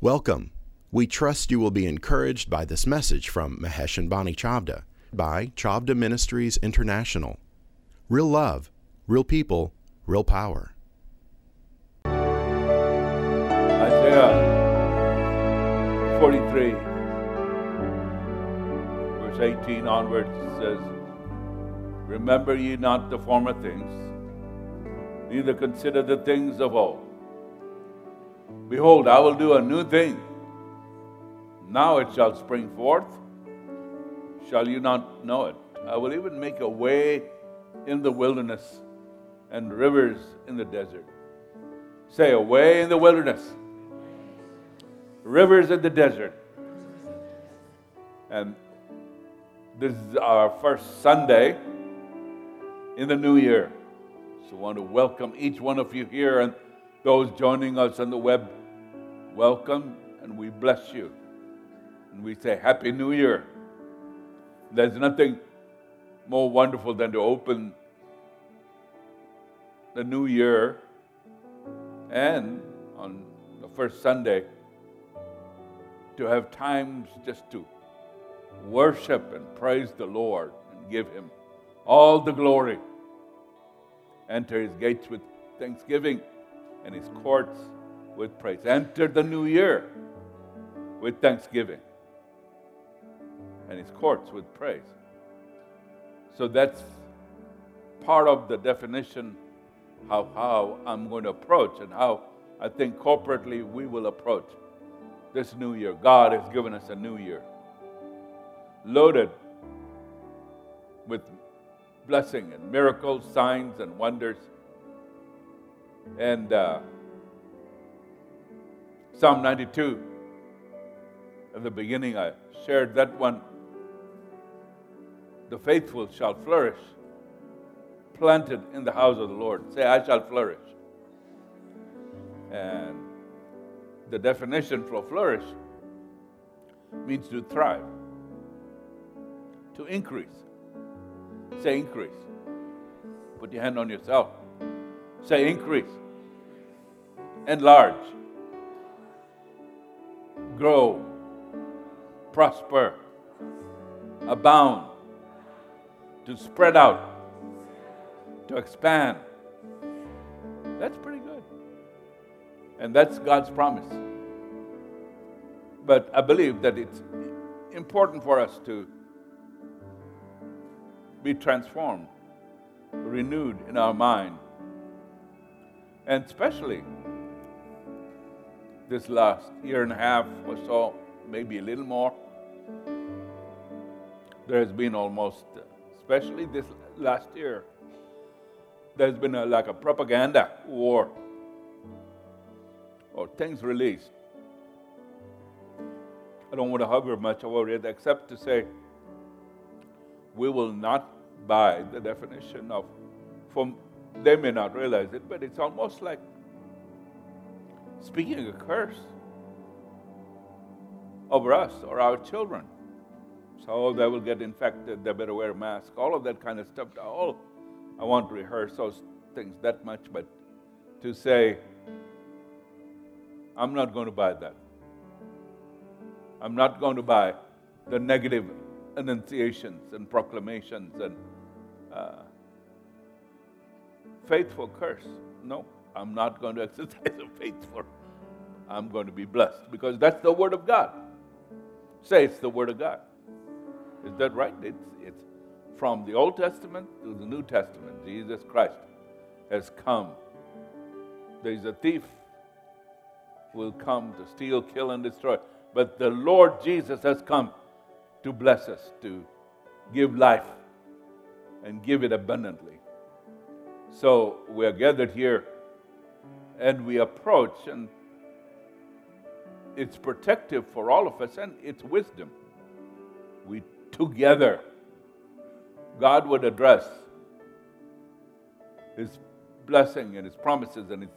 Welcome. We trust you will be encouraged by this message from Mahesh and Bonnie Chavda by Chavda Ministries International. Real love, real people, real power. Isaiah 43, verse 18 onwards says, Remember ye not the former things, neither consider the things of old. Behold, I will do a new thing. Now it shall spring forth. Shall you not know it? I will even make a way in the wilderness and rivers in the desert. Say, a way in the wilderness, rivers in the desert. And this is our first Sunday in the new year. So I want to welcome each one of you here and those joining us on the web. Welcome, and we bless you. And we say, Happy New Year. There's nothing more wonderful than to open the new year and on the first Sunday to have times just to worship and praise the Lord and give Him all the glory. Enter His gates with thanksgiving and His courts with praise. Enter the new year with thanksgiving and His courts with praise. So that's part of the definition of how I'm going to approach and how I think corporately we will approach this new year. God has given us a new year loaded with blessing and miracles, signs and wonders. And Psalm 92, at the beginning I shared that one. The faithful shall flourish, planted in the house of the Lord. Say, I shall flourish. And the definition for flourish means to thrive, to increase. Say, increase. Put your hand on yourself. Say, increase. Enlarge. Grow. Prosper. Abound. To spread out. To expand. That's pretty good. And that's God's promise. But I believe that it's important for us to be transformed, renewed in our mind. And especially this last year and a half or so, maybe a little more, there has been almost, especially this last year, there's been like a propaganda war or things released. I don't want to hover much over it except to say we will not buy the definition of, from they may not realize it, but it's almost like speaking a curse over us or our children. So they will get infected, they better wear a mask, all of that kind of stuff. All I won't rehearse those things that much, but to say, I'm not going to buy that. I'm not going to buy the negative enunciations and proclamations and faithful curse. No, I'm not going to exercise a faithful. I'm going to be blessed because that's the Word of God. Say it's the Word of God. Is that right? It's from the Old Testament to the New Testament. Jesus Christ has come. There is a thief who will come to steal, kill, and destroy. But the Lord Jesus has come to bless us, to give life and give it abundantly. So we are gathered here and we approach, and it's protective for all of us and it's wisdom. We together, God would address His blessing and His promises and His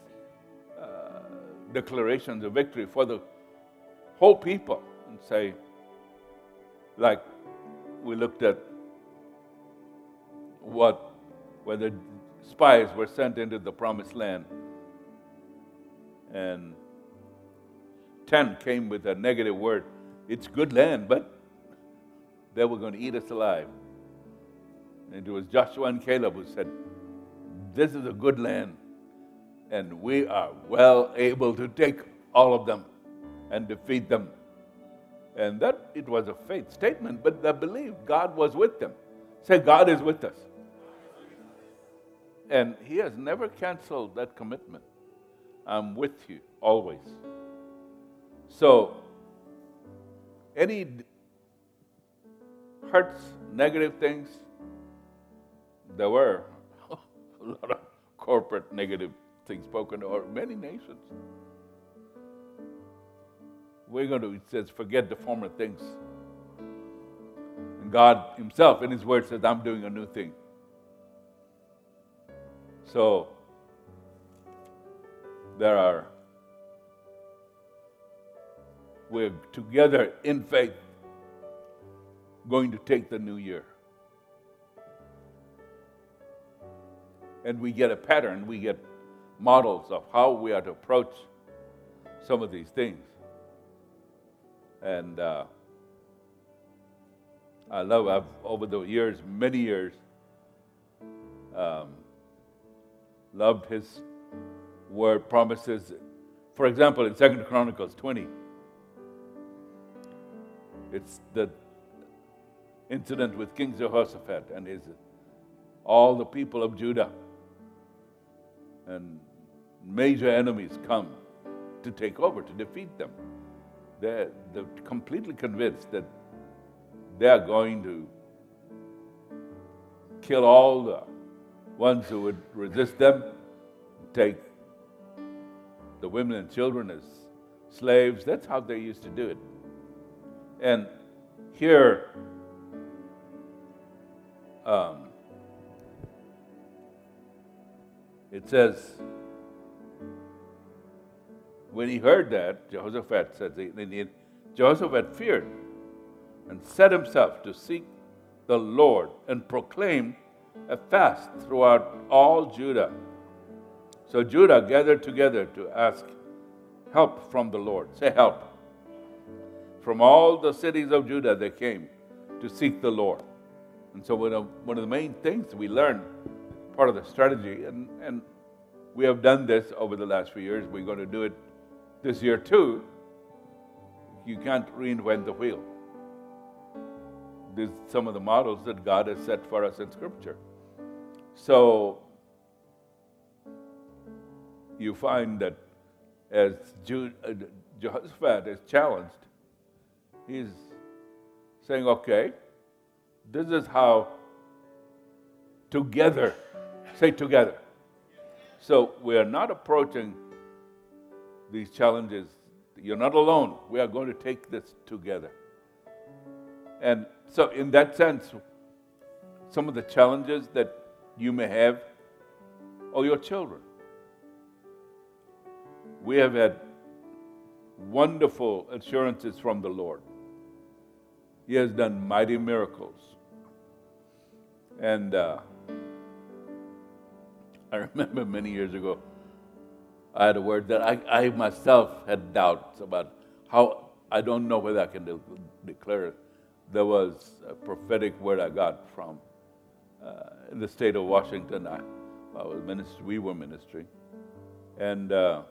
declarations of victory for the whole people and say, like we looked at where the spies were sent into the promised land and 10 came with a negative word. It's good land, but they were going to eat us alive. And it was Joshua and Caleb who said, this is a good land, and we are well able to take all of them and defeat them. And that, it was a faith statement, but they believed God was with them. Say, God is with us. And he has never canceled that commitment. I'm with you always. So, any hurts, negative things, there were a lot of corporate negative things spoken over many nations. We're going to, it says, forget the former things. And God himself in his word says, I'm doing a new thing. So, we're together in faith going to take the new year. And we get a pattern, we get models of how we are to approach some of these things. And I've over the years, many years, loved his word promises. For example, in 2 Chronicles 20, it's the incident with King Jehoshaphat and all the people of Judah. And major enemies come to take over, to defeat them. They're completely convinced that they are going to kill all the ones who would resist them, take the women and children as slaves. That's how they used to do it. And here, it says, when he heard that, Jehoshaphat says, Jehoshaphat feared and set himself to seek the Lord and proclaim a fast throughout all Judah. So Judah gathered together to ask help from the Lord. Say help. From all the cities of Judah they came to seek the Lord. And so one of the main things we learned, part of the strategy, and we have done this over the last few years. We're going to do it this year too. You can't reinvent the wheel. These are some of the models that God has set for us in Scripture. So you find that as Jehoshaphat is challenged, he's saying, okay, this is how together, say together. So we are not approaching these challenges. You're not alone. We are going to take this together. And so in that sense, some of the challenges that you may have are your children. We have had wonderful assurances from the Lord. He has done mighty miracles. And I remember many years ago, I had a word that I myself had doubts about how, I don't know whether I can declare it. There was a prophetic word I got from in the state of Washington. We were ministering. And there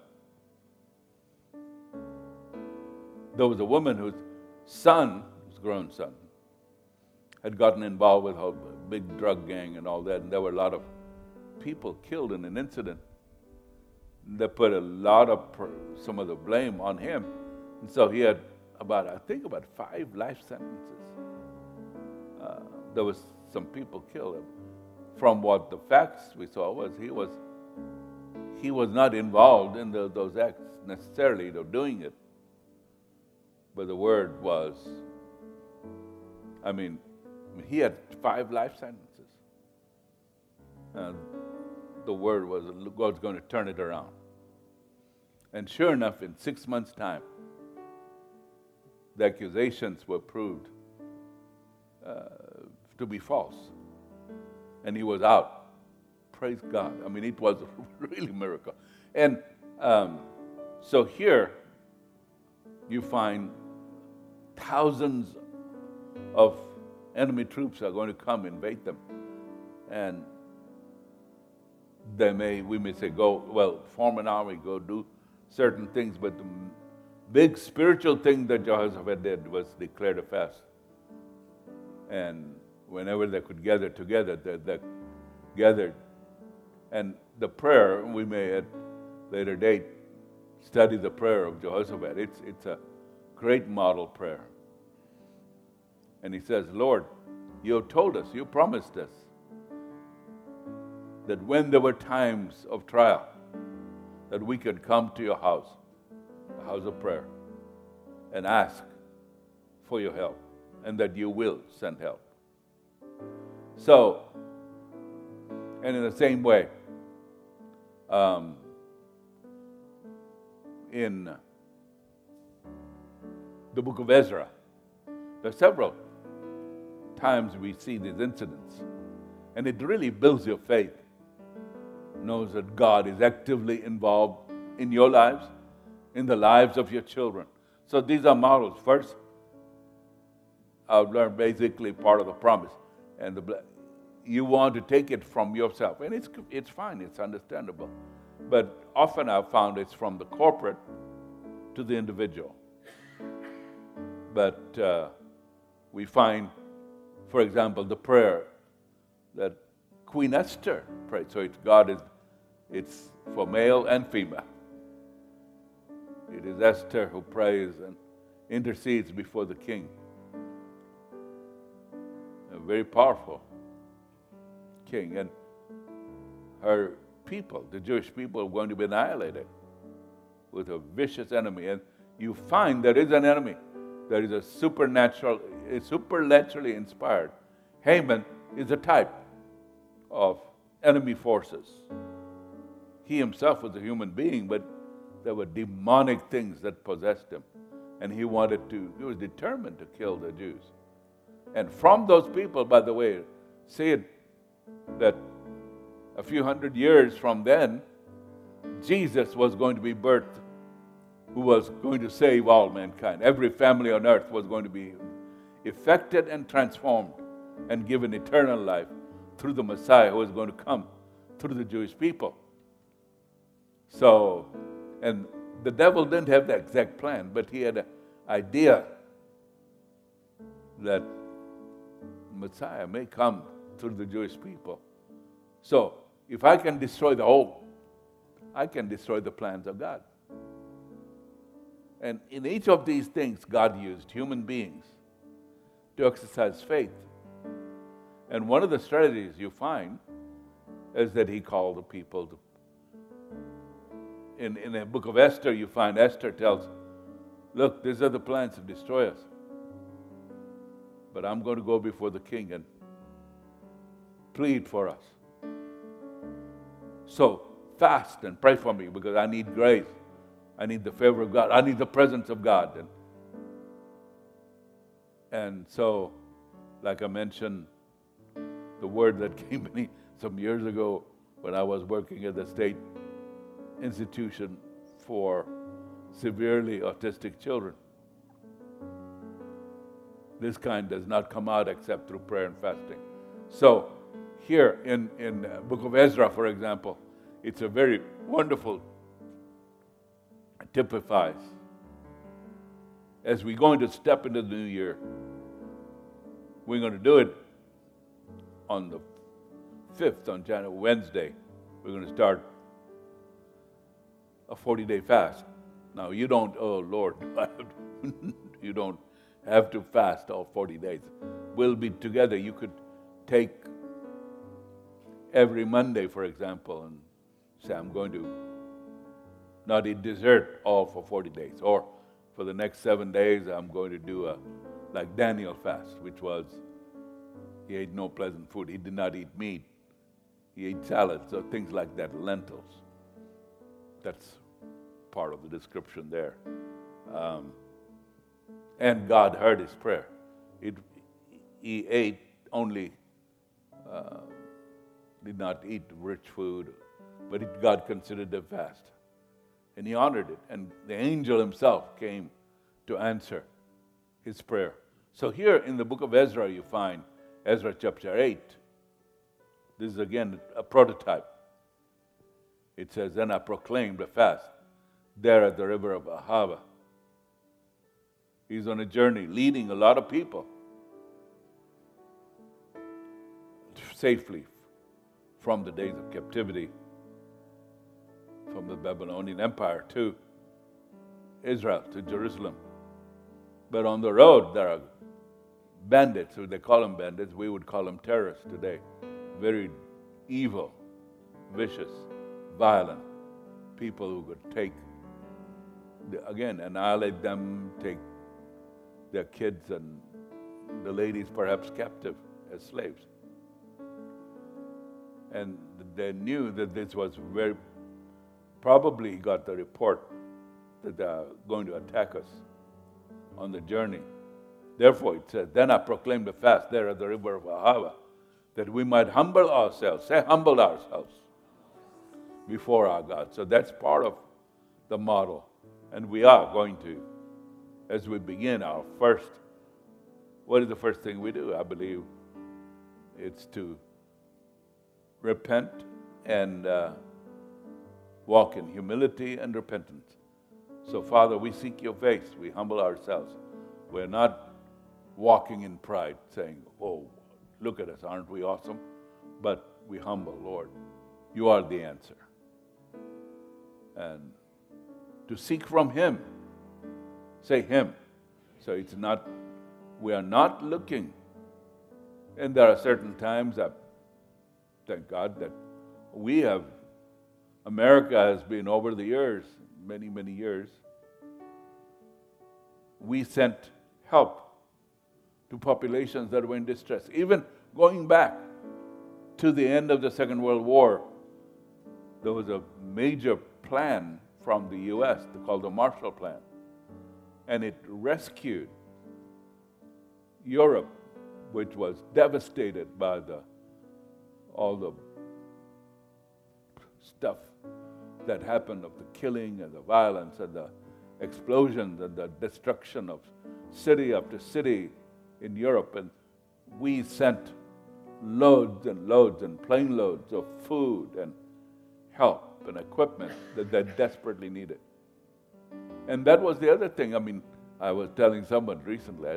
was a woman whose son, his grown son, had gotten involved with a big drug gang and all that. And there were a lot of people killed in an incident. They put a lot of some of the blame on him. And so he had about 5 life sentences. There was some people killed. From what the facts we saw was he was not involved in those acts necessarily, of doing it. But the word was, he had 5 life sentences. And the word was, God's going to turn it around. And sure enough, in 6 months' time, the accusations were proved to be false. And he was out. Praise God. It was a really miracle. And so here, you find thousands of enemy troops are going to come invade them. And we may say, form an army, go do certain things. But the big spiritual thing that Jehoshaphat did was declared a fast. And whenever they could gather together, they gathered. And the prayer, we may at a later date study the prayer of Jehoshaphat. It's a great model prayer. And he says, Lord, you have told us, you promised us, that when there were times of trial, that we could come to your house, the house of prayer, and ask for your help, and that you will send help. So, and in the same way, in the book of Ezra, there are several times we see these incidents, and it really builds your faith. Knows that God is actively involved in your lives, in the lives of your children. So these are models. First, I've learned basically part of the promise, and you want to take it from yourself, and it's fine, it's understandable. But often I've found it's from the corporate to the individual. But we find, for example, the prayer that Queen Esther prayed. So it's for male and female. It is Esther who prays and intercedes before the king. A very powerful king. And her people, the Jewish people, are going to be annihilated with a vicious enemy. And you find there is an enemy. There is a supernaturally inspired. Haman is a type of enemy forces. He himself was a human being, but there were demonic things that possessed him. And he was determined to kill the Jews. And from those people, by the way, said that a few hundred years from then, Jesus was going to be birthed, who was going to save all mankind. Every family on earth was going to be affected and transformed and given eternal life through the Messiah who is going to come through the Jewish people. So, and the devil didn't have the exact plan, but he had an idea that Messiah may come through the Jewish people. So, if I can destroy the old, I can destroy the plans of God. And in each of these things, God used human beings to exercise faith. And one of the strategies you find is that he called the people to. In the book of Esther, you find Esther tells, look, these are the plans to destroy us. But I'm going to go before the king and plead for us. So fast and pray for me because I need grace. I need the favor of God. I need the presence of God. And so, like I mentioned, the word that came to me some years ago when I was working at the state institution for severely autistic children. This kind does not come out except through prayer and fasting. So here in the book of Ezra, for example, it's a very wonderful, typifies as we're going to step into the new year. We're going to do it on the 5th, on January, Wednesday, we're going to start a 40-day fast. Now, you don't, oh, Lord, you don't have to fast all 40 days. We'll be together. You could take every Monday, for example, and say, I'm going to not eat dessert all for 40 days. Or for the next 7 days, I'm going to do a, like Daniel fast, which was, he ate no pleasant food. He did not eat meat. He ate salads or things like that, lentils. That's part of the description there. And God heard his prayer. He ate only, did not eat rich food, but God considered the fast. And he honored it. And the angel himself came to answer his prayer. So here in the book of Ezra, you find Ezra chapter 8. This is again a prototype. It says, "Then I proclaimed a fast there at the river of Ahava." He's on a journey, leading a lot of people safely from the days of captivity, from the Babylonian Empire to Israel, to Jerusalem. But on the road, there are bandits, or they call them bandits. We would call them terrorists today. Very evil, vicious, violent people who could take, again, annihilate them, take their kids and the ladies perhaps captive as slaves. And they knew that this was very, probably got the report that they are going to attack us on the journey. Therefore, it says, "Then I proclaimed a fast there at the river of Ahava, that we might humble ourselves." Say, humble ourselves before our God. So that's part of the model. And we are going to, as we begin our first, what is the first thing we do? I believe it's to repent and walk in humility and repentance. So, Father, we seek your face. We humble ourselves. We're not walking in pride saying, "Oh, look at us, aren't we awesome?" But we humble, Lord. You are the answer. And to seek from Him, say Him. So it's not, we are not looking. And there are certain times that, thank God, that we have, America has been over the years, many, many years, we sent help to populations that were in distress. Even going back to the end of the Second World War, there was a major plan from the U.S. called the Marshall Plan, and it rescued Europe, which was devastated by all the stuff that happened of the killing and the violence and the explosions and the destruction of city after city in Europe. And we sent loads and loads and plane loads of food and help and equipment that they desperately needed. And that was the other thing. I mean, I was telling someone recently,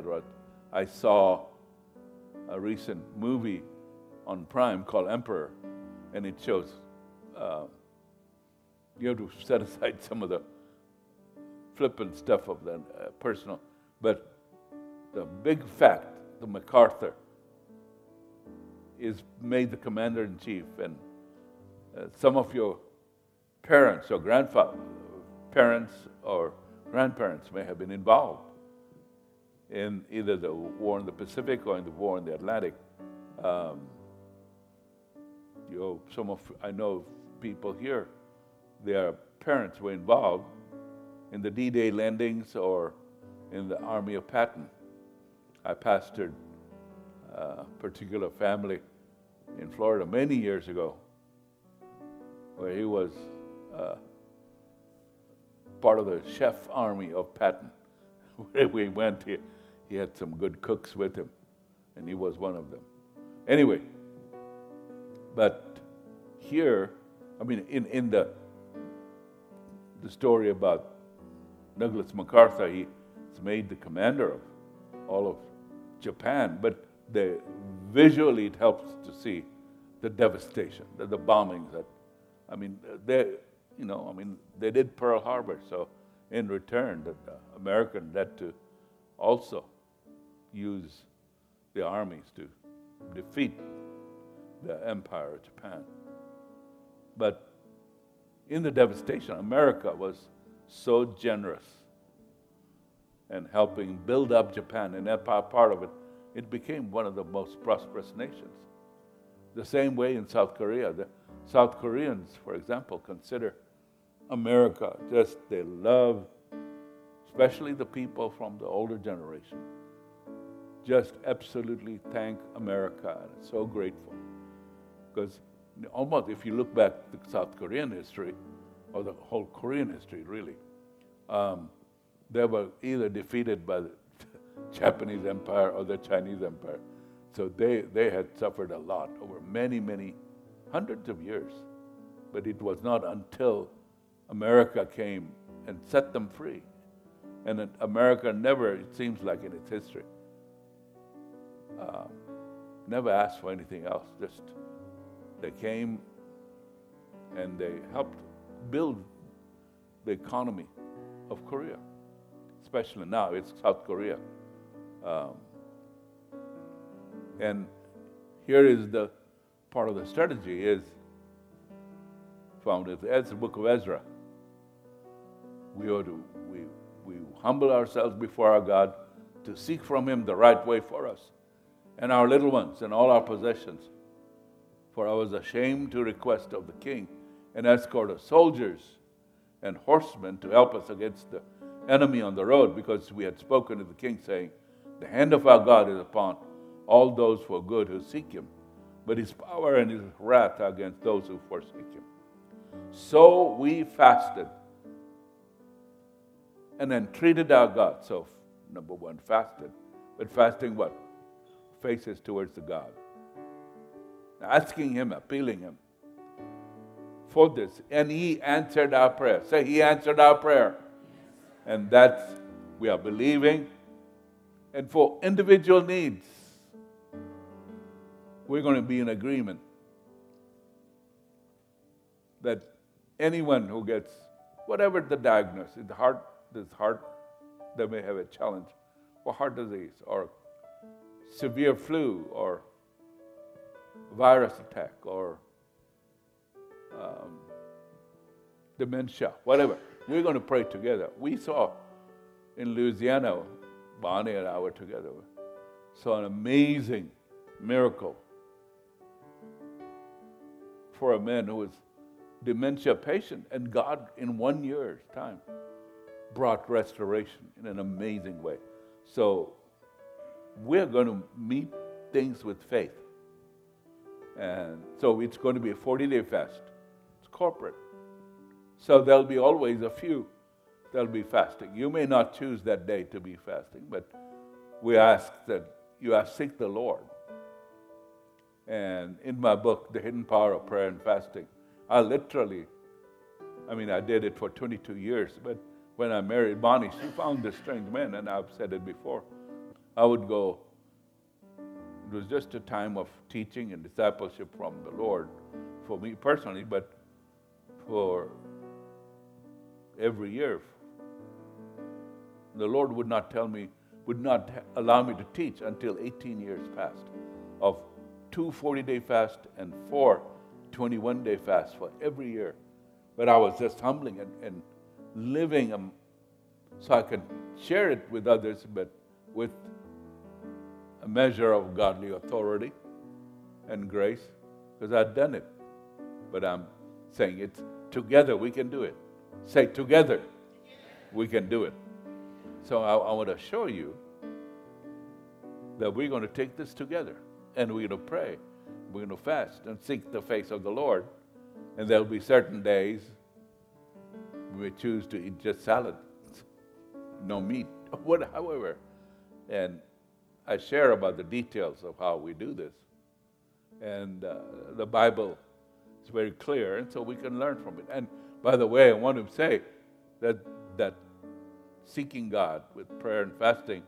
I saw a recent movie on Prime called Emperor, and it shows you have to set aside some of the flippant stuff of the personal, but the big fact, the MacArthur is made the commander-in-chief, and some of your parents or parents or grandparents may have been involved in either the war in the Pacific or in the war in the Atlantic. I know people here, their parents were involved in the D-Day landings or in the army of Patton. I pastored a particular family in Florida many years ago where he was part of the chef army of Patton. Where we went, he had some good cooks with him, and he was one of them. Anyway, but here, I mean, in the story about Douglas MacArthur, he's made the commander of all of Japan, but visually it helps to see the devastation, the bombings. They did Pearl Harbor, so in return, the Americans had to also use the armies to defeat the Empire of Japan. But in the devastation, America was so generous and helping build up Japan, and that part of it, it became one of the most prosperous nations. The same way in South Korea, the South Koreans, for example, consider America just, they love, especially the people from the older generation, just absolutely thank America, and so grateful. Because almost if you look back to South Korean history, or the whole Korean history, really, they were either defeated by the Japanese Empire or the Chinese Empire. So they had suffered a lot over many, many hundreds of years. But it was not until America came and set them free. And America never, it seems like in its history, never asked for anything else. Just they came and they helped build the economy of Korea. Especially now, it's South Korea. And here is the part of the strategy is found in the book of Ezra. We humble ourselves before our God to seek from Him the right way for us and our little ones and all our possessions. For I was ashamed to request of the king an escort of soldiers and horsemen to help us against the enemy on the road, because we had spoken to the king, saying, the hand of our God is upon all those for good who seek Him, but His power and His wrath are against those who forsake Him. So we fasted and entreated our God. So, number one, fasted. But fasting what? Faces towards the God. Asking Him, appealing Him for this. And He answered our prayer. Say, He answered our prayer. And that's, we are believing. And for individual needs, we're going to be in agreement that anyone who gets whatever the diagnosis, this heart, they may have a challenge, or heart disease, or severe flu, or virus attack, or dementia, whatever. We're going to pray together. We saw in Louisiana, Bonnie and I were together, saw an amazing miracle for a man who was dementia patient, and God in 1 year's time brought restoration in an amazing way. So we're going to meet things with faith. And so it's going to be a 40-day fast. It's corporate. So there'll be always a few that'll be fasting. You may not choose that day to be fasting, but we ask that you seek the Lord. And in my book, The Hidden Power of Prayer and Fasting, I did it for 22 years, but when I married Bonnie, she found this strange man, and I've said it before. I would go, it was just a time of teaching and discipleship from the Lord for me personally, but for every year, the Lord would not allow me to teach until 18 years passed, of two 40-day fasts and four 21-day fast for every year. But I was just humbling and living so I can share it with others, but with a measure of godly authority and grace, because I've done it. But I'm saying it's together we can do it. Say, together we can do it. So I want to show you that we're going to take this together, and we're going to pray. We're going to fast and seek the face of the Lord. And there'll be certain days we choose to eat just salad, no meat, however. And I share about the details of how we do this. And the Bible is very clear, and so we can learn from it. And by the way, I want to say that seeking God with prayer and fasting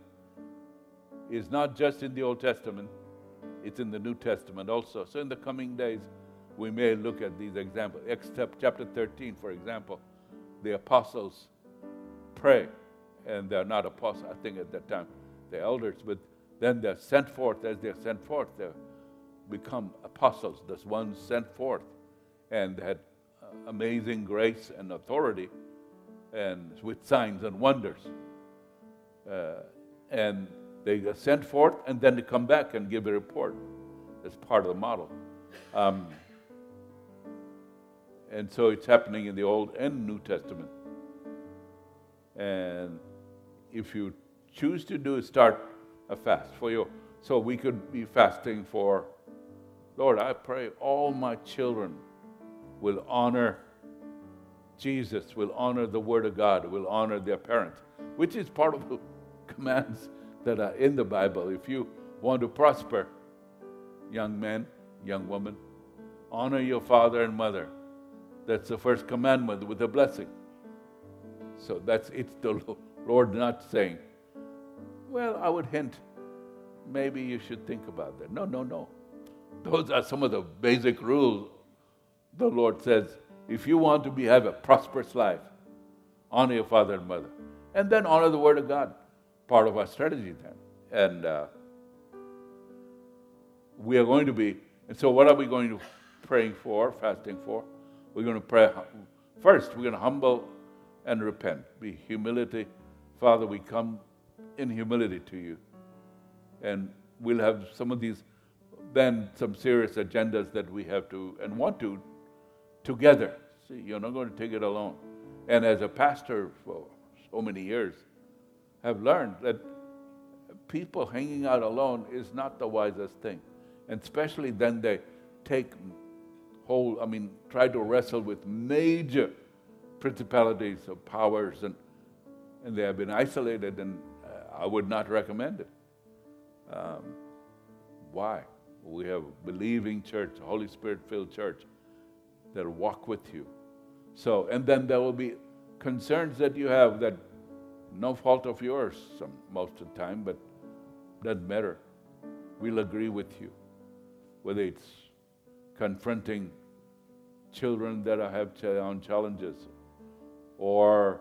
is not just in the Old Testament. It's in the New Testament also. So in the coming days, we may look at these examples. Except chapter 13, for example, the apostles pray, and they're not apostles, I think at that time, they're elders, but then they're sent forth. As they're sent forth, they become apostles, this one sent forth, and had amazing grace and authority, and with signs and wonders. And they are sent forth, and then they come back and give a report. That's part of the model. And so it's happening in the Old and New Testament. And if you choose to start a fast for you. So we could be fasting for, Lord, I pray all my children will honor Jesus, will honor the Word of God, will honor their parents. which is part of the commands that are in the Bible. If you want to prosper, young man, young woman, honor your father and mother. That's the first commandment with a blessing. So it's the Lord not saying, well, I would hint, maybe you should think about that. No. Those are some of the basic rules. The Lord says, if you want to have a prosperous life, honor your father and mother. And then honor the Word of God. Part of our strategy then. And we are going to be, and so what are we going to praying for, fasting for? We're going to pray. First, we're going to humble and repent. Be humility. Father, we come in humility to you. And we'll have some of these, then some serious agendas that we have to and want to together. See, you're not going to take it alone. And as a pastor for so many years, I've learned that people hanging out alone is not the wisest thing. And especially then they take hold, try to wrestle with major principalities of powers, and they have been isolated, and I would not recommend it. Why? We have a believing church, Holy Spirit-filled church that walk with you. So, and then there will be concerns that you have that no fault of yours most of the time, but doesn't matter. We'll agree with you, whether it's confronting children that have own challenges or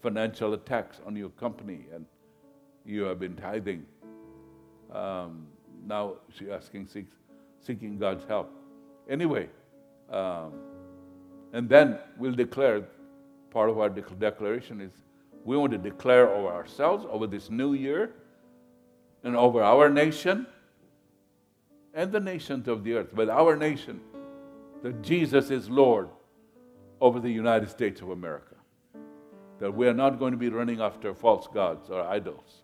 financial attacks on your company and you have been tithing. Now she's asking, seeking God's help. Anyway, and then we'll declare, part of our declaration is we want to declare over ourselves, over this new year, and over our nation and the nations of the earth, but our nation, that Jesus is Lord over the United States of America. That we are not going to be running after false gods or idols.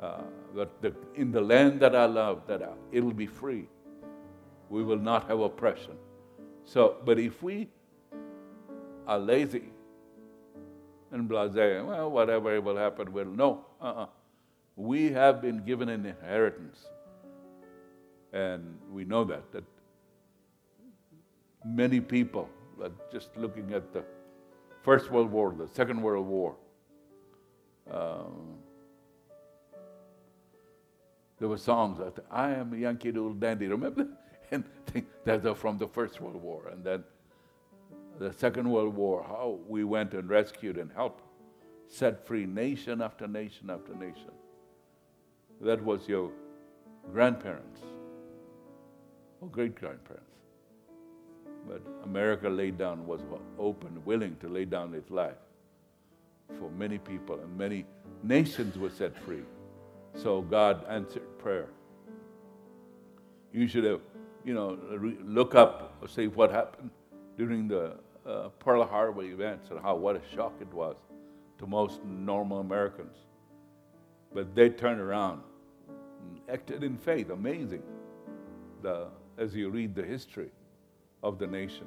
That in the land that I love, it'll be free. We will not have oppression. So, but if we are lazy and blasé, well, whatever will happen, we have been given an inheritance. And we know that many people, just looking at the First World War, the Second World War, there were songs that I am a Yankee Doodle Dandy, remember? And that are from the First World War. And then the Second World War, how we went and rescued and helped, set free nation after nation after nation. That was your grandparents. Great-grandparents. But America laid down, was open, willing to lay down its life for many people, and many nations were set free. So God answered prayer. You should have, look up or see what happened during the Pearl Harbor events and what a shock it was to most normal Americans. But they turned around and acted in faith. Amazing. As you read the history of the nation.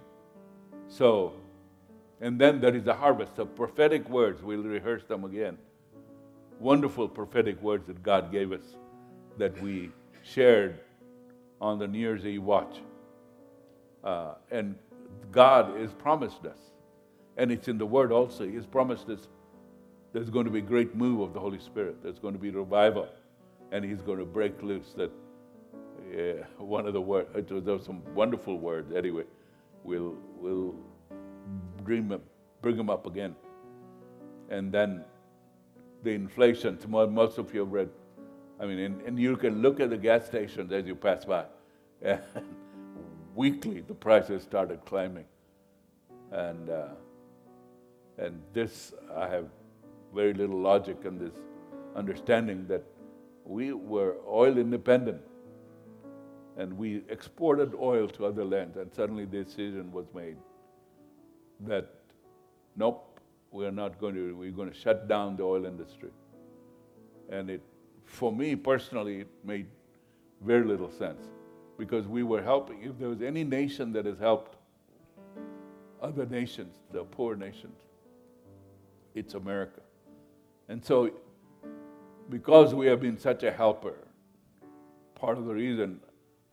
So, and then there is a harvest of prophetic words. We'll rehearse them again. Wonderful prophetic words that God gave us that we shared on the New Year's Eve watch. And God has promised us, and it's in the Word also, He has promised us there's going to be a great move of the Holy Spirit. There's going to be revival, and He's going to break loose that. Yeah, one of the words, there were some wonderful words. Anyway, we'll bring them up again. And then the inflation, most of you have read, and you can look at the gas stations as you pass by. And weekly, the prices started climbing. And this, I have very little logic in this understanding that we were oil independent. And we exported oil to other lands, and suddenly the decision was made that, nope, we're going to shut down the oil industry. And it, for me personally, it made very little sense, because we were helping. If there was any nation that has helped other nations, the poor nations, it's America. And so, because we have been such a helper, part of the reason,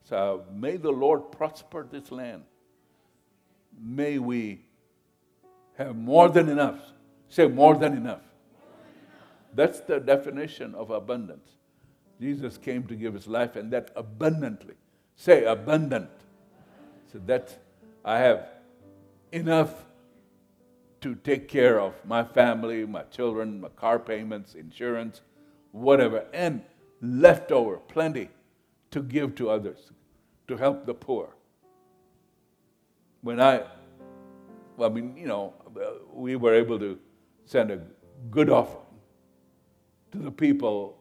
so may the Lord prosper this land. May we have more than enough. Say more than enough. That's the definition of abundance. Jesus came to give his life, and that abundantly. Say abundant. So that I have enough to take care of my family, my children, my car payments, insurance, whatever, and leftover, plenty to give to others, to help the poor. When we were able to send a good offering to the people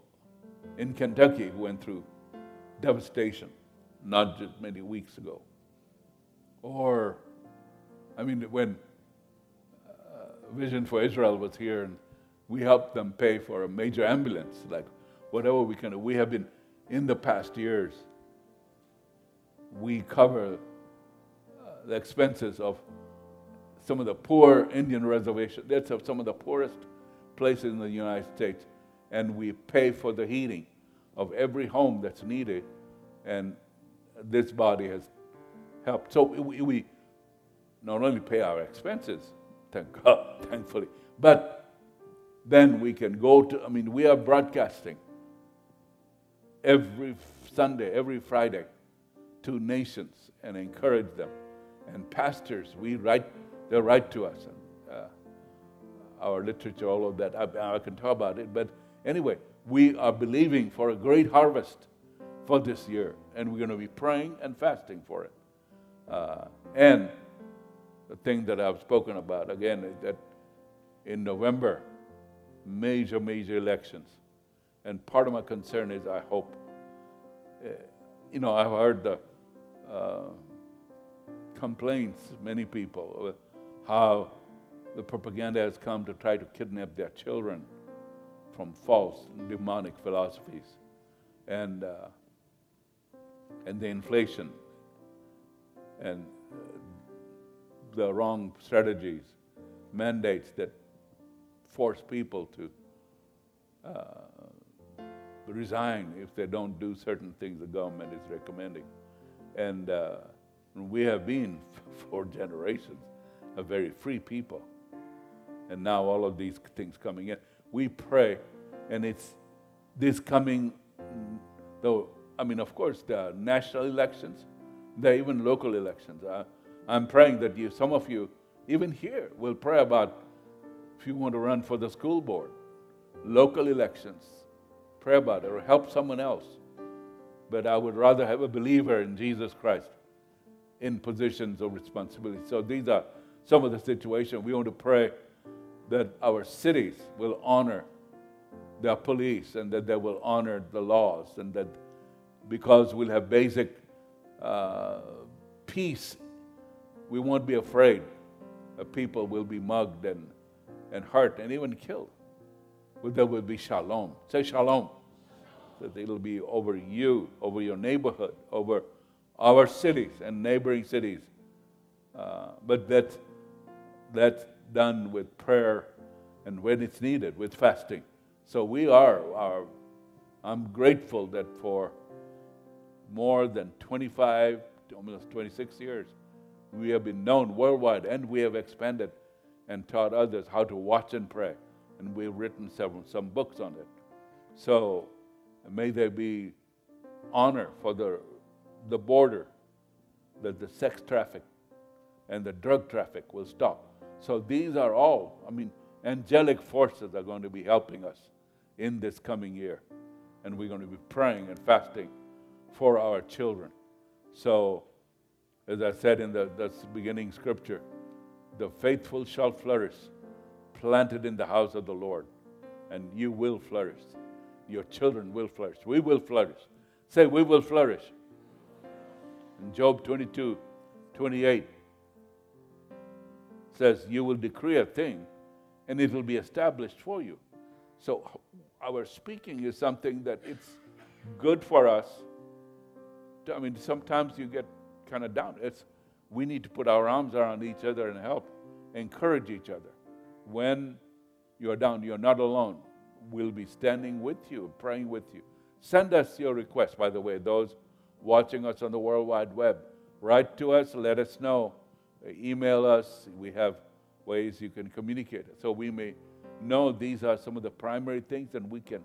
in Kentucky who went through devastation not just many weeks ago. Or, when Vision for Israel was here, and we helped them pay for a major ambulance, like whatever we can do. We have been, in the past years, we cover the expenses of some of the poor Indian reservations. That's of some of the poorest places in the United States. And we pay for the heating of every home that's needed. And this body has helped. So we not only pay our expenses, thank God, thankfully, but then we can go to, we are broadcasting every Sunday, every Friday to nations and encourage them. And pastors, they write to us. And, our literature, all of that, I can talk about it. But anyway, we are believing for a great harvest for this year. And we're going to be praying and fasting for it. And the thing that I've spoken about, again, is that in November, major elections. And part of my concern is I hope, I've heard the complaints, many people, how the propaganda has come to try to kidnap their children from false demonic philosophies and the inflation and the wrong strategies, mandates that force people to resign if they don't do certain things the government is recommending. And we have been, for generations, a very free people. And now all of these things coming in. We pray, and it's this coming, though, of course, there are national elections, there are even local elections. I'm praying that some of you, even here, will pray about if you want to run for the school board, local elections, pray about it, or help someone else. But I would rather have a believer in Jesus Christ in positions of responsibility. So these are some of the situations. We want to pray that our cities will honor their police and that they will honor the laws, and that because we'll have basic peace, we won't be afraid that people will be mugged and hurt and even killed. Well, there will be shalom. Say shalom. That it'll be over you, over your neighborhood, over our cities and neighboring cities. But that's done with prayer, and when it's needed, with fasting. So I'm grateful that for more than 25, almost 26 years, we have been known worldwide, and we have expanded and taught others how to watch and pray. And we've written some books on it. So may there be honor for the border, that the sex traffic and the drug traffic will stop. So these are all, angelic forces are going to be helping us in this coming year. And we're going to be praying and fasting for our children. So, as I said in the beginning scripture, the faithful shall flourish, planted in the house of the Lord, and you will flourish. Your children will flourish. We will flourish. Say, we will flourish. In Job 22:28 says, you will decree a thing, and it will be established for you. So our speaking is something that it's good for us. Sometimes you get kind of down. We need to put our arms around each other and help, encourage each other. When you're down, you're not alone. we'll be standing with you, praying with you. Send us your requests, by the way, those watching us on the World Wide Web. Write to us, let us know. Email us. We have ways you can communicate. So we may know these are some of the primary things, and we can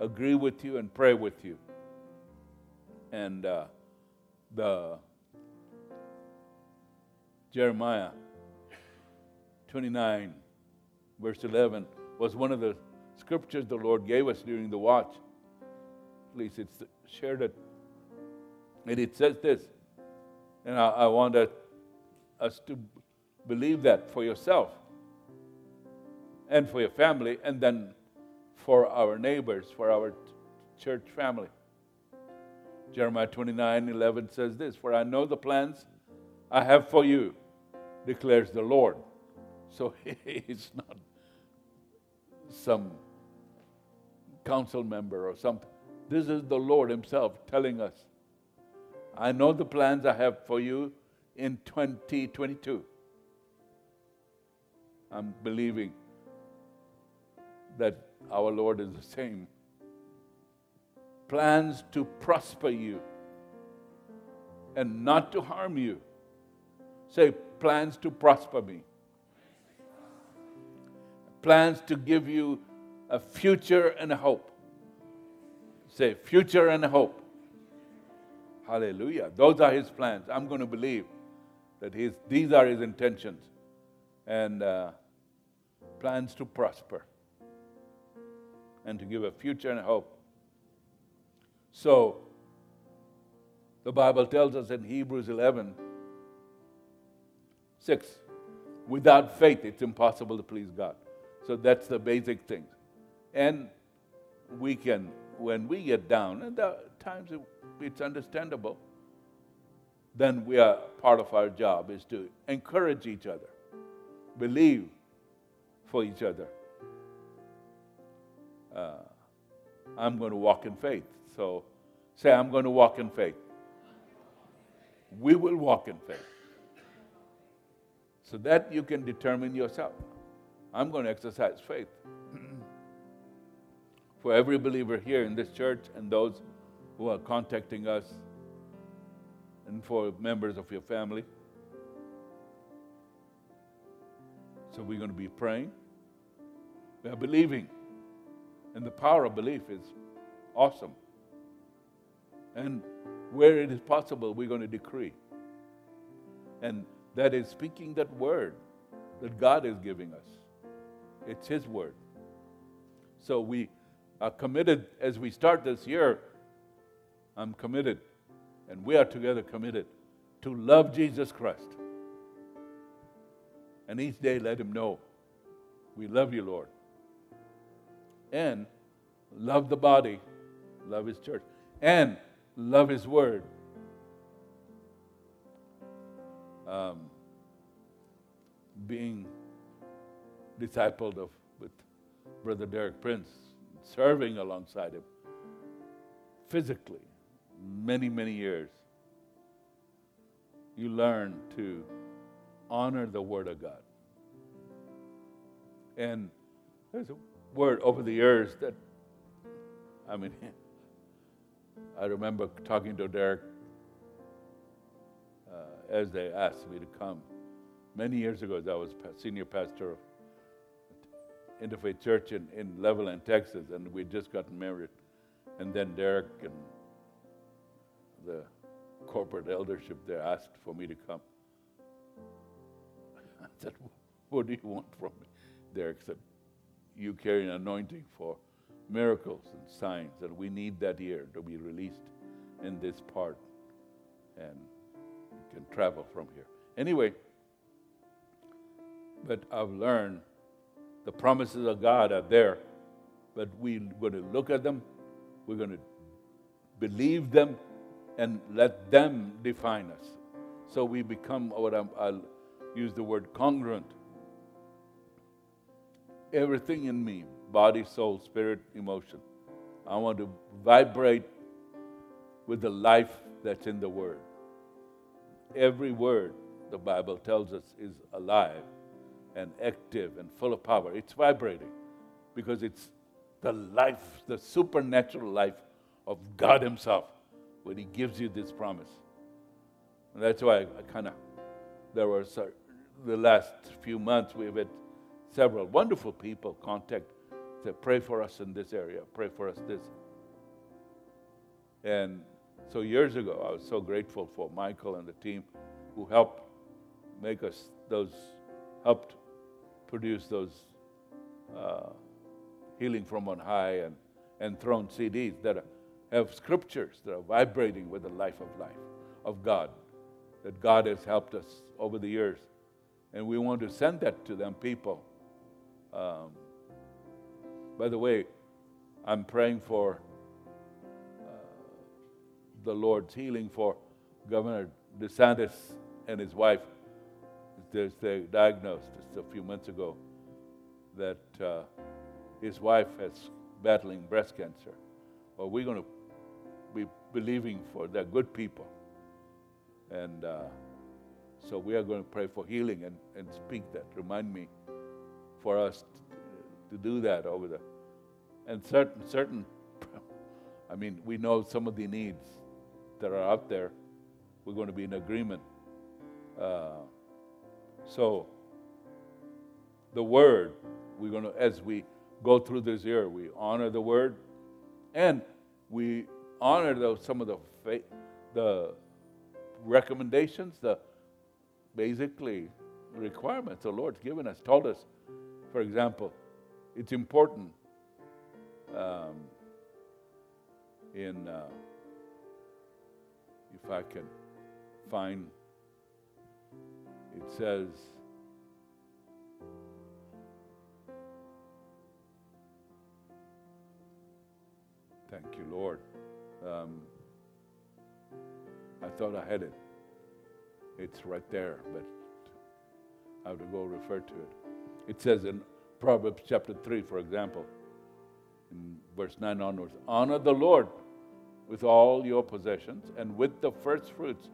agree with you and pray with you. And the Jeremiah 29, verse 11, was one of the scriptures the Lord gave us during the watch. At least it's shared it. And it says this, and I want us to believe that for yourself and for your family, and then for our neighbors, for our church family. Jeremiah 29:11 says this, "For I know the plans I have for you, declares the Lord." So it's not some council member or something. This is the Lord himself telling us, I know the plans I have for you in 2022. I'm believing that our Lord is the same. Plans to prosper you and not to harm you. Say, plans to prosper me. Plans to give you a future and a hope. Say, future and a hope. Hallelujah. Those are his plans. I'm going to believe that these are his intentions. And plans to prosper and to give a future and a hope. So, the Bible tells us in Hebrews 11:6, without faith it's impossible to please God. So that's the basic thing. And we can, when we get down, and there are times it's understandable, then we are, part of our job is to encourage each other, believe for each other. I'm going to walk in faith. So say, I'm going to walk in faith. We will walk in faith. So that you can determine yourself. I'm going to exercise faith. For every believer here in this church and those who are contacting us, and for members of your family. So we're going to be praying. We are believing. And the power of belief is awesome. And where it is possible, we're going to decree. And that is speaking that word that God is giving us. It's His word. So we are committed as we start this year. I'm committed, and we are together committed to love Jesus Christ. And each day let Him know, we love you, Lord. And love the body, love His church, and love His word. Being discipled with Brother Derek Prince, serving alongside him physically many, many years, you learn to honor the Word of God. And there's a word over the years that, I remember talking to Derek as they asked me to come many years ago as I was senior pastor of Interfaith Church in Levelland, Texas, and we just got married. And then Derek and the corporate eldership there asked for me to come. I said, what do you want from me? Derek said, you carry an anointing for miracles and signs, and we need that here to be released in this part, and you can travel from here. Anyway, but I've learned the promises of God are there, but we're going to look at them, we're going to believe them, and let them define us. So we become, I'll use the word congruent. Everything in me, body, soul, spirit, emotion, I want to vibrate with the life that's in the Word. Every word, the Bible tells us, is alive and active and full of power. It's vibrating because it's the life, the supernatural life of God himself when he gives you this promise. And that's why I the last few months we've had several wonderful people contact, say, pray for us in this area, pray for us this. And so years ago, I was so grateful for Michael and the team who helped make us those, helped produce those healing from on high and thrown CDs that have scriptures that are vibrating with the life of God, that God has helped us over the years. And we want to send that to them people. By the way, I'm praying for the Lord's healing for Governor DeSantis and his wife. They diagnosed just a few months ago that his wife is battling breast cancer. Well, we're going to be believing for the good people. And so we are going to pray for healing and speak that. Remind me for us to do that over there. And certain, I mean, we know some of the needs that are out there. We're going to be in agreement. So the word, we're going to, as we go through this year, we honor the word and we honor some of the recommendations, the basically requirements the Lord's given us, told us. For example, it's important if I can find, it says, thank you, Lord. I thought I had it. It's right there, but I have to go refer to it. It says in Proverbs chapter 3, for example, in verse 9 onwards, honor the Lord with all your possessions and with the first fruits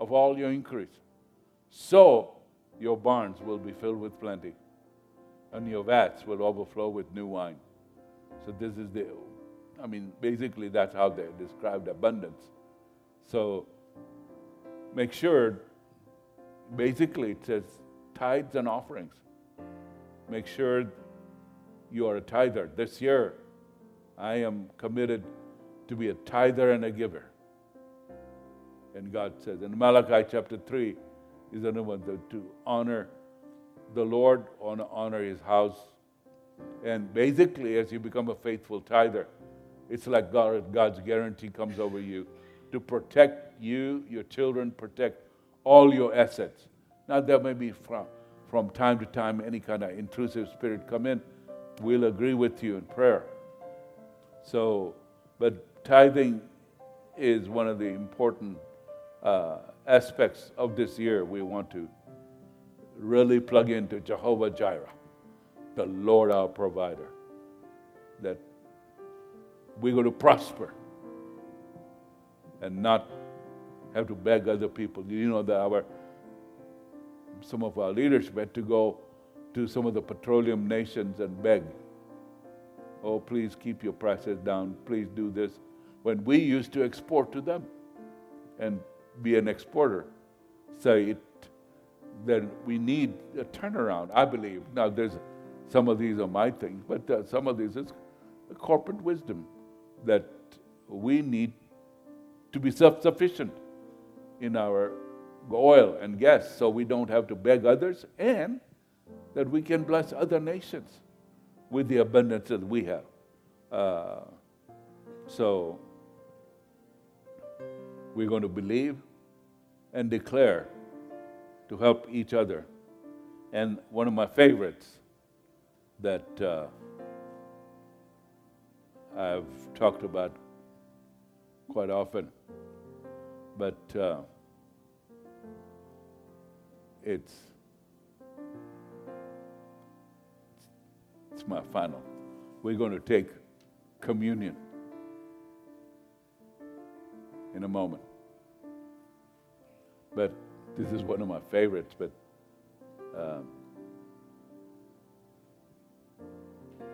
of all your increase. So your barns will be filled with plenty, and your vats will overflow with new wine. So this is basically that's how they described abundance. So make sure, basically it says tithes and offerings. Make sure you are a tither. This year, I am committed to be a tither and a giver. And God says in Malachi chapter 3, is the new one, to honor the Lord, honor his house. And basically, as you become a faithful tither, it's like God's guarantee comes over you to protect you, your children, protect all your assets. Now, there may be from time to time any kind of intrusive spirit come in. We'll agree with you in prayer. So, but tithing is one of the important aspects of this year. We want to really plug into Jehovah Jireh, the Lord our provider, that we're going to prosper and not have to beg other people. You know that some of our leadership had to go to some of the petroleum nations and beg, oh, please keep your prices down, please do this, when we used to export to them and be an exporter. Then we need a turnaround, I believe. Now, there's some of these are my things, but some of these is corporate wisdom that we need to be self-sufficient in our oil and gas so we don't have to beg others, and that we can bless other nations with the abundance that we have. So we're going to believe and declare to help each other. And one of my favorites that I've talked about quite often, but it's my final. We're going to take communion in a moment. But this is one of my favorites, but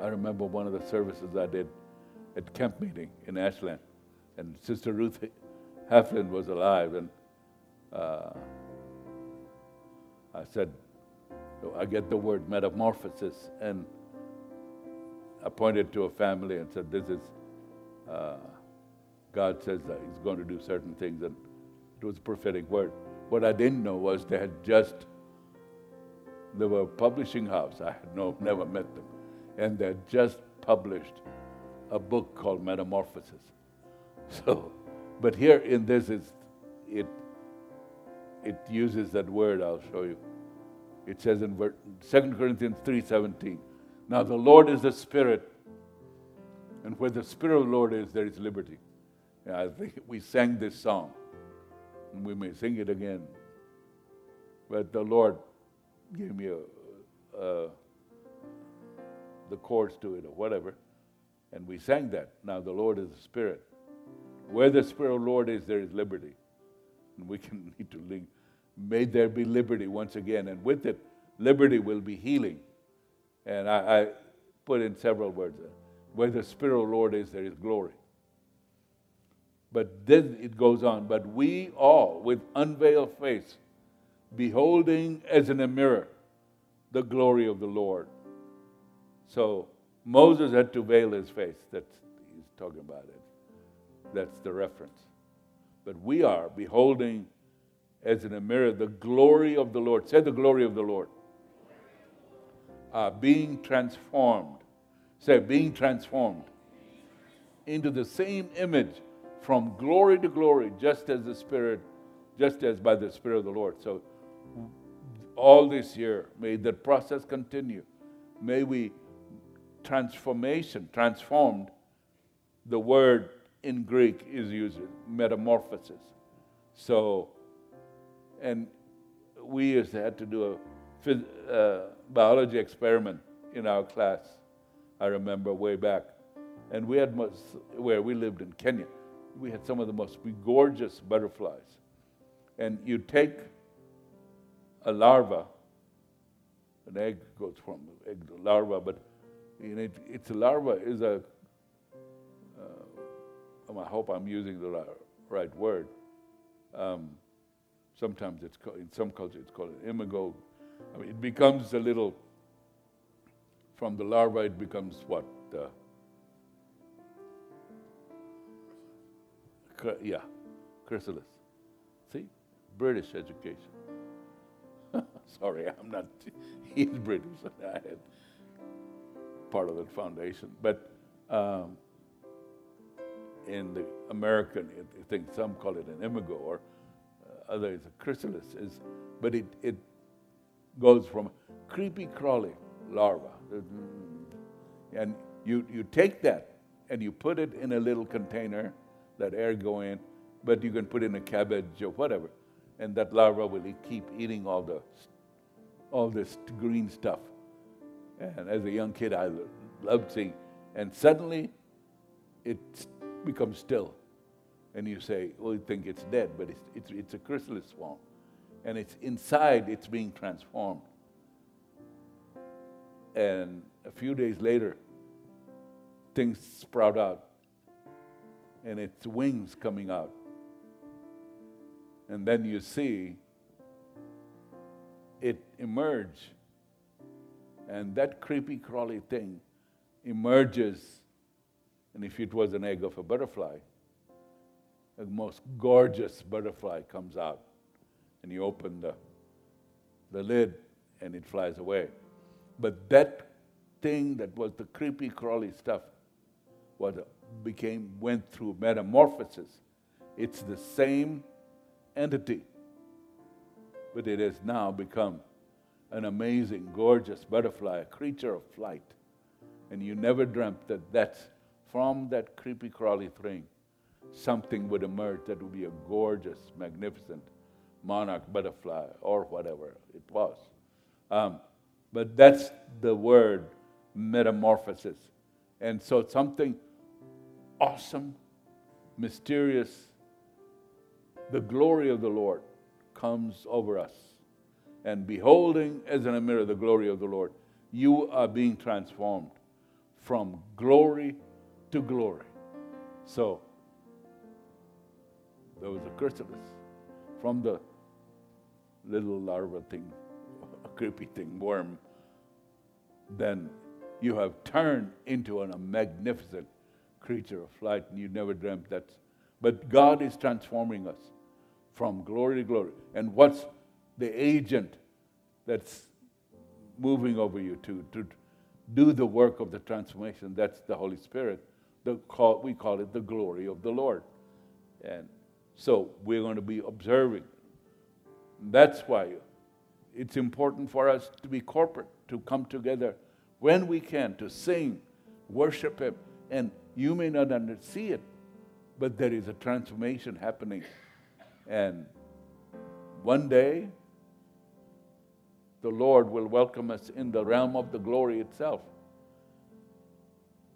I remember one of the services I did at camp meeting in Ashland, and Sister Ruth Heflin was alive, and I said, I get the word metamorphosis, and I pointed to a family and said, this is, God says that he's going to do certain things, and it was a prophetic word. What I didn't know was they were a publishing house. I had never met them. And they had just published a book called Metamorphosis. So, but here in this, it uses that word. I'll show you. It says in 2 Corinthians 3:17, now the Lord is the Spirit, and where the Spirit of the Lord is, there is liberty. And I think we sang this song, and we may sing it again. But the Lord gave me the chords to it or whatever, and we sang that. Now the Lord is the Spirit. Where the Spirit of the Lord is, there is liberty. And we can need to link, may there be liberty once again, and with it, liberty will be healing. And I put in several words, where the Spirit of the Lord is, there is glory. But then it goes on, but we all, with unveiled face, beholding as in a mirror the glory of the Lord. So Moses had to veil his face. That's, he's talking about it. That's the reference. But we are beholding as in a mirror the glory of the Lord. Say the glory of the Lord. Being transformed. Say being transformed into the same image from glory to glory, just as by the Spirit of the Lord. So all this year, may that process continue. May we transformed, the word in Greek is used, metamorphosis. So, and we used to have to do a biology experiment in our class, I remember way back. And we had where we lived in Kenya, we had some of the most gorgeous butterflies. And you take a larva, an egg goes from egg to larva, but it's a larva is a, I hope I'm using the right word. Sometimes it's called, in some cultures it's called an imago. I mean, it becomes a little, from the larva it becomes what? Chrysalis. See? British education. Sorry, I'm not, he's British. I had part of the foundation. But in the American, I think some call it an imago, or other is a chrysalis. But it goes from creepy crawly larva. And you take that and you put it in a little container, let air go in, but you can put in a cabbage or whatever. And that larva will keep eating all this green stuff. And as a young kid, I loved seeing. And suddenly, it becomes still. And you say, well, you think it's dead, but it's a chrysalis swarm. And it's inside, it's being transformed. And a few days later, things sprout out. And its wings coming out. And then you see it emerge. And that creepy, crawly thing emerges, and if it was an egg of a butterfly, the most gorgeous butterfly comes out, and you open the lid, and it flies away. But that thing that was the creepy, crawly stuff went through metamorphosis. It's the same entity, but it has now become an amazing, gorgeous butterfly, a creature of flight. And you never dreamt that's from that creepy, crawly thing, something would emerge that would be a gorgeous, magnificent monarch butterfly or whatever it was. But that's the word, metamorphosis. And so something awesome, mysterious, the glory of the Lord comes over us. And beholding as in a mirror the glory of the Lord, you are being transformed from glory to glory. So there was a chrysalis from the little larva thing, a creepy thing, worm. Then you have turned into a magnificent creature of light, and you never dreamt that. But God is transforming us from glory to glory. And what's the agent that's moving over you to do the work of the transformation? That's the Holy Spirit. We call it the glory of the Lord. And so we're going to be observing. That's why it's important for us to be corporate, to come together when we can, to sing, worship Him. And you may not see it, but there is a transformation happening. And one day, the Lord will welcome us in the realm of the glory itself.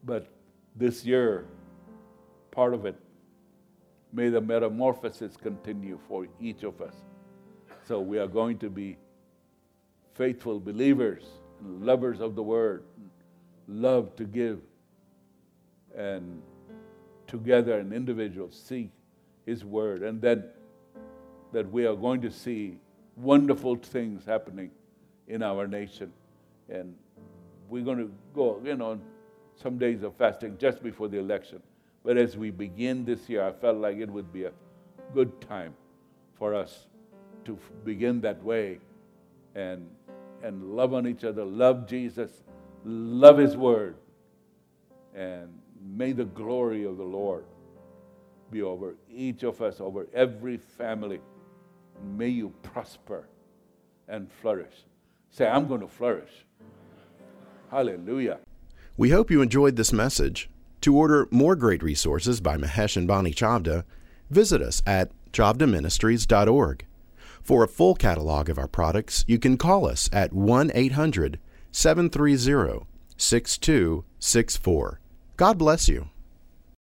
But this year, part of it, may the metamorphosis continue for each of us. So we are going to be faithful believers and lovers of the Word, love to give, and together and individuals seek His Word. And then that we are going to see wonderful things happening in our nation. And we're going to go, some days of fasting just before the election. But as we begin this year, I felt like it would be a good time for us to begin that way and love on each other, love Jesus, love His Word. And may the glory of the Lord be over each of us, over every family. May you prosper and flourish. Say, I'm going to flourish. Hallelujah. We hope you enjoyed this message. To order more great resources by Mahesh and Bonnie Chavda, visit us at chavdaministries.org. For a full catalog of our products, you can call us at 1-800-730-6264. God bless you.